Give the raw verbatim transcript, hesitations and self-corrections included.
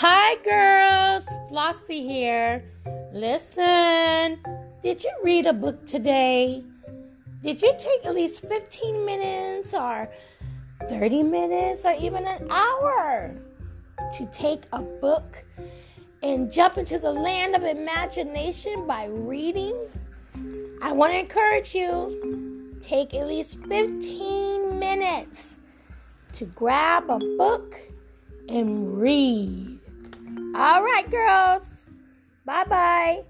Hi girls, Flossie here. Listen, did you read a book today? Did you take at least fifteen minutes or thirty minutes or even an hour to take a book and jump into the land of imagination by reading? I want to encourage you, take at least fifteen minutes to grab a book and read. All right, girls. Bye-bye.